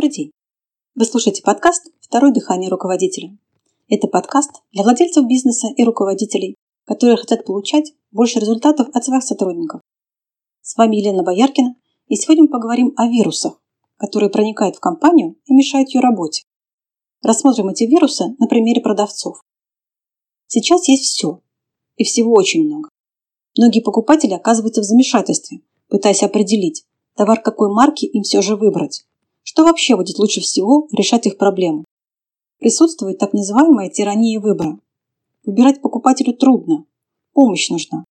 Добрый день! Вы слушаете подкаст «Второе дыхание руководителя». Это подкаст для владельцев бизнеса и руководителей, которые хотят получать больше результатов от своих сотрудников. С вами Елена Бояркина, и сегодня мы поговорим о вирусах, которые проникают в компанию и мешают ее работе. Рассмотрим эти вирусы на примере продавцов. Сейчас есть все, и всего очень много. Многие покупатели оказываются в замешательстве, пытаясь определить, товар какой марки им все же выбрать. Что вообще будет лучше всего решать их проблему? Присутствует так называемая тирания выбора. Выбирать покупателю трудно, помощь нужна.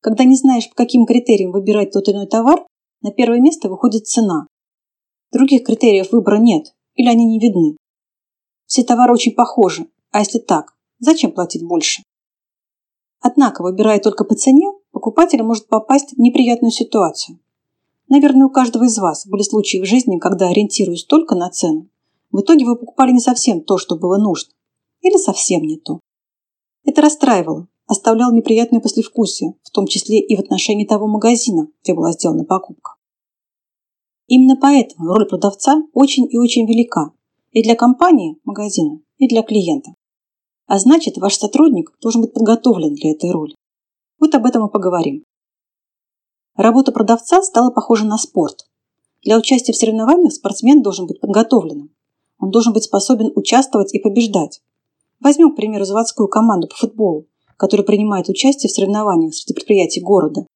Когда не знаешь, по каким критериям выбирать тот или иной товар, на первое место выходит цена. Других критериев выбора нет, или они не видны. Все товары очень похожи, а если так, зачем платить больше? Однако, выбирая только по цене, покупатель может попасть в неприятную ситуацию. Наверное, у каждого из вас были случаи в жизни, когда, ориентируясь только на цену, в итоге вы покупали не совсем то, что было нужно. Или совсем не то. Это расстраивало, оставляло неприятное послевкусие, в том числе и в отношении того магазина, где была сделана покупка. Именно поэтому роль продавца очень и очень велика и для компании, магазина, и для клиента. А значит, ваш сотрудник должен быть подготовлен для этой роли. Вот об этом и поговорим. Работа продавца стала похожа на спорт. Для участия в соревнованиях спортсмен должен быть подготовленным. Он должен быть способен участвовать и побеждать. Возьмем, к примеру, заводскую команду по футболу, которая принимает участие в соревнованиях среди предприятий города.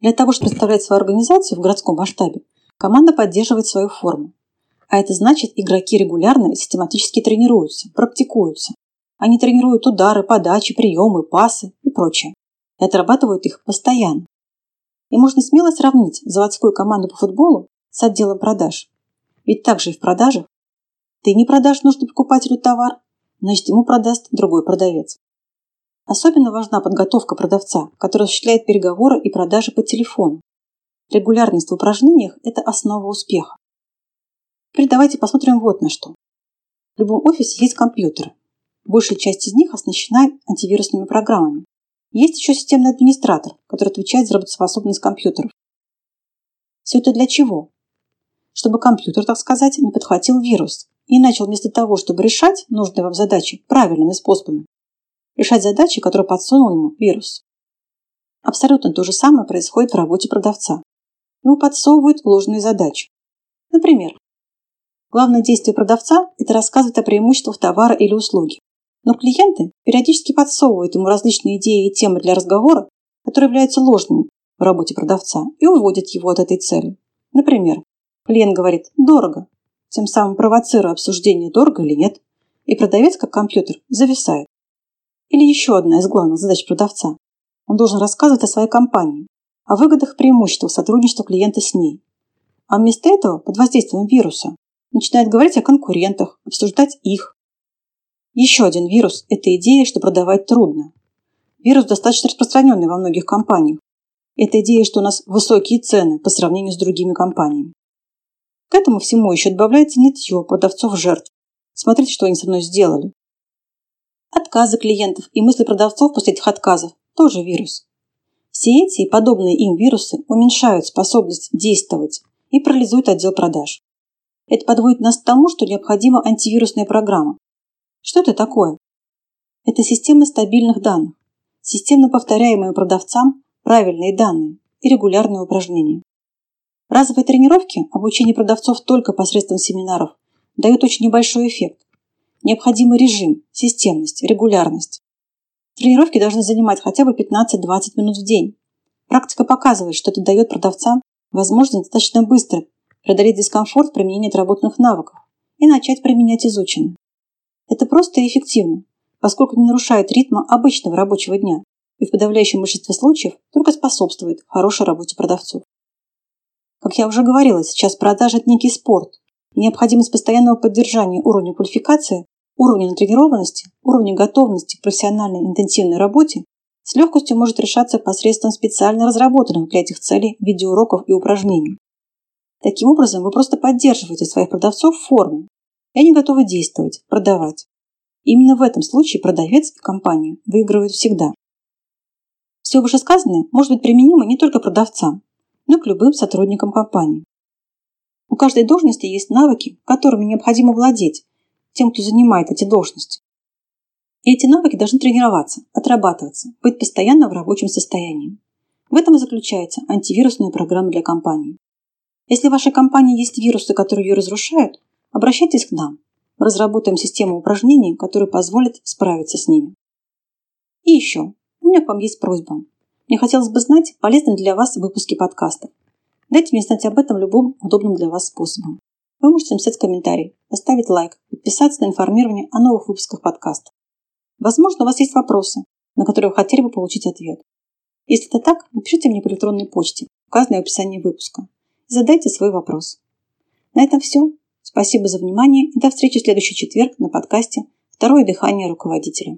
Для того, чтобы представлять свою организацию в городском масштабе, команда поддерживает свою форму. А это значит, игроки регулярно и систематически тренируются, практикуются. Они тренируют удары, подачи, приемы, пасы и прочее. И отрабатывают их постоянно. И можно смело сравнить заводскую команду по футболу с отделом продаж. Ведь так же и в продажах. Ты не продашь нужный покупателю товар, значит, ему продаст другой продавец. Особенно важна подготовка продавца, который осуществляет переговоры и продажи по телефону. Регулярность в упражнениях – это основа успеха. Теперь давайте посмотрим вот на что. В любом офисе есть компьютеры. Большая часть из них оснащена антивирусными программами. Есть еще системный администратор, который отвечает за работоспособность компьютеров. Все это для чего? Чтобы компьютер, так сказать, не подхватил вирус и начал вместо того, чтобы решать нужные вам задачи правильными способами, решать задачи, которые подсунул ему вирус. Абсолютно то же самое происходит в работе продавца. Ему подсовывают ложные задачи. Например, главное действие продавца – это рассказывать о преимуществах товара или услуги. Но клиенты периодически подсовывают ему различные идеи и темы для разговора, которые являются ложными в работе продавца и уводят его от этой цели. Например, клиент говорит «дорого», тем самым провоцируя обсуждение «дорого или нет», и продавец, как компьютер, зависает. Или еще одна из главных задач продавца. Он должен рассказывать о своей компании, о выгодах и преимуществах сотрудничества клиента с ней. А вместо этого, под воздействием вируса, начинает говорить о конкурентах, обсуждать их. Еще один вирус – это идея, что продавать трудно. Вирус достаточно распространенный во многих компаниях. Это идея, что у нас высокие цены по сравнению с другими компаниями. К этому всему еще добавляется нытье продавцов жертв. Смотрите, что они со мной сделали. Отказы клиентов и мысли продавцов после этих отказов – тоже вирус. Все эти и подобные им вирусы уменьшают способность действовать и парализуют отдел продаж. Это подводит нас к тому, что необходима антивирусная программа. Что это такое? Это система стабильных данных, системно повторяемые продавцам правильные данные и регулярные упражнения. Разовые тренировки, обучение продавцов только посредством семинаров, дают очень небольшой эффект. Необходимый режим, системность, регулярность. Тренировки должны занимать хотя бы 15-20 минут в день. Практика показывает, что это дает продавцам возможность достаточно быстро преодолеть дискомфорт применения отработанных навыков и начать применять изученное. Это просто и эффективно, поскольку не нарушает ритма обычного рабочего дня и в подавляющем большинстве случаев только способствует хорошей работе продавцов. Как я уже говорила, сейчас продажи – это некий спорт, и необходимость постоянного поддержания уровня квалификации, уровня натренированности, уровня готовности к профессиональной интенсивной работе с легкостью может решаться посредством специально разработанных для этих целей видеоуроков и упражнений. Таким образом, вы просто поддерживаете своих продавцов в форме, и они готовы действовать, продавать. Именно в этом случае продавец и компания выигрывают всегда. Все вышесказанное может быть применимо не только продавцам, но и к любым сотрудникам компании. У каждой должности есть навыки, которыми необходимо владеть тем, кто занимает эти должности. И эти навыки должны тренироваться, отрабатываться, быть постоянно в рабочем состоянии. В этом и заключается антивирусная программа для компании. Если в вашей компании есть вирусы, которые ее разрушают, обращайтесь к нам. Мы разработаем систему упражнений, которая позволит справиться с ними. И еще, у меня к вам есть просьба. Мне хотелось бы знать, полезны для вас выпуски подкастов. Дайте мне знать об этом любым удобным для вас способом. Вы можете написать комментарий, поставить лайк, подписаться на информирование о новых выпусках подкаста. Возможно, у вас есть вопросы, на которые вы хотели бы получить ответ. Если это так, напишите мне по электронной почте, указанной в описании выпуска, и задайте свой вопрос. На этом все. Спасибо за внимание и до встречи в следующий четверг на подкасте «Второе дыхание руководителя».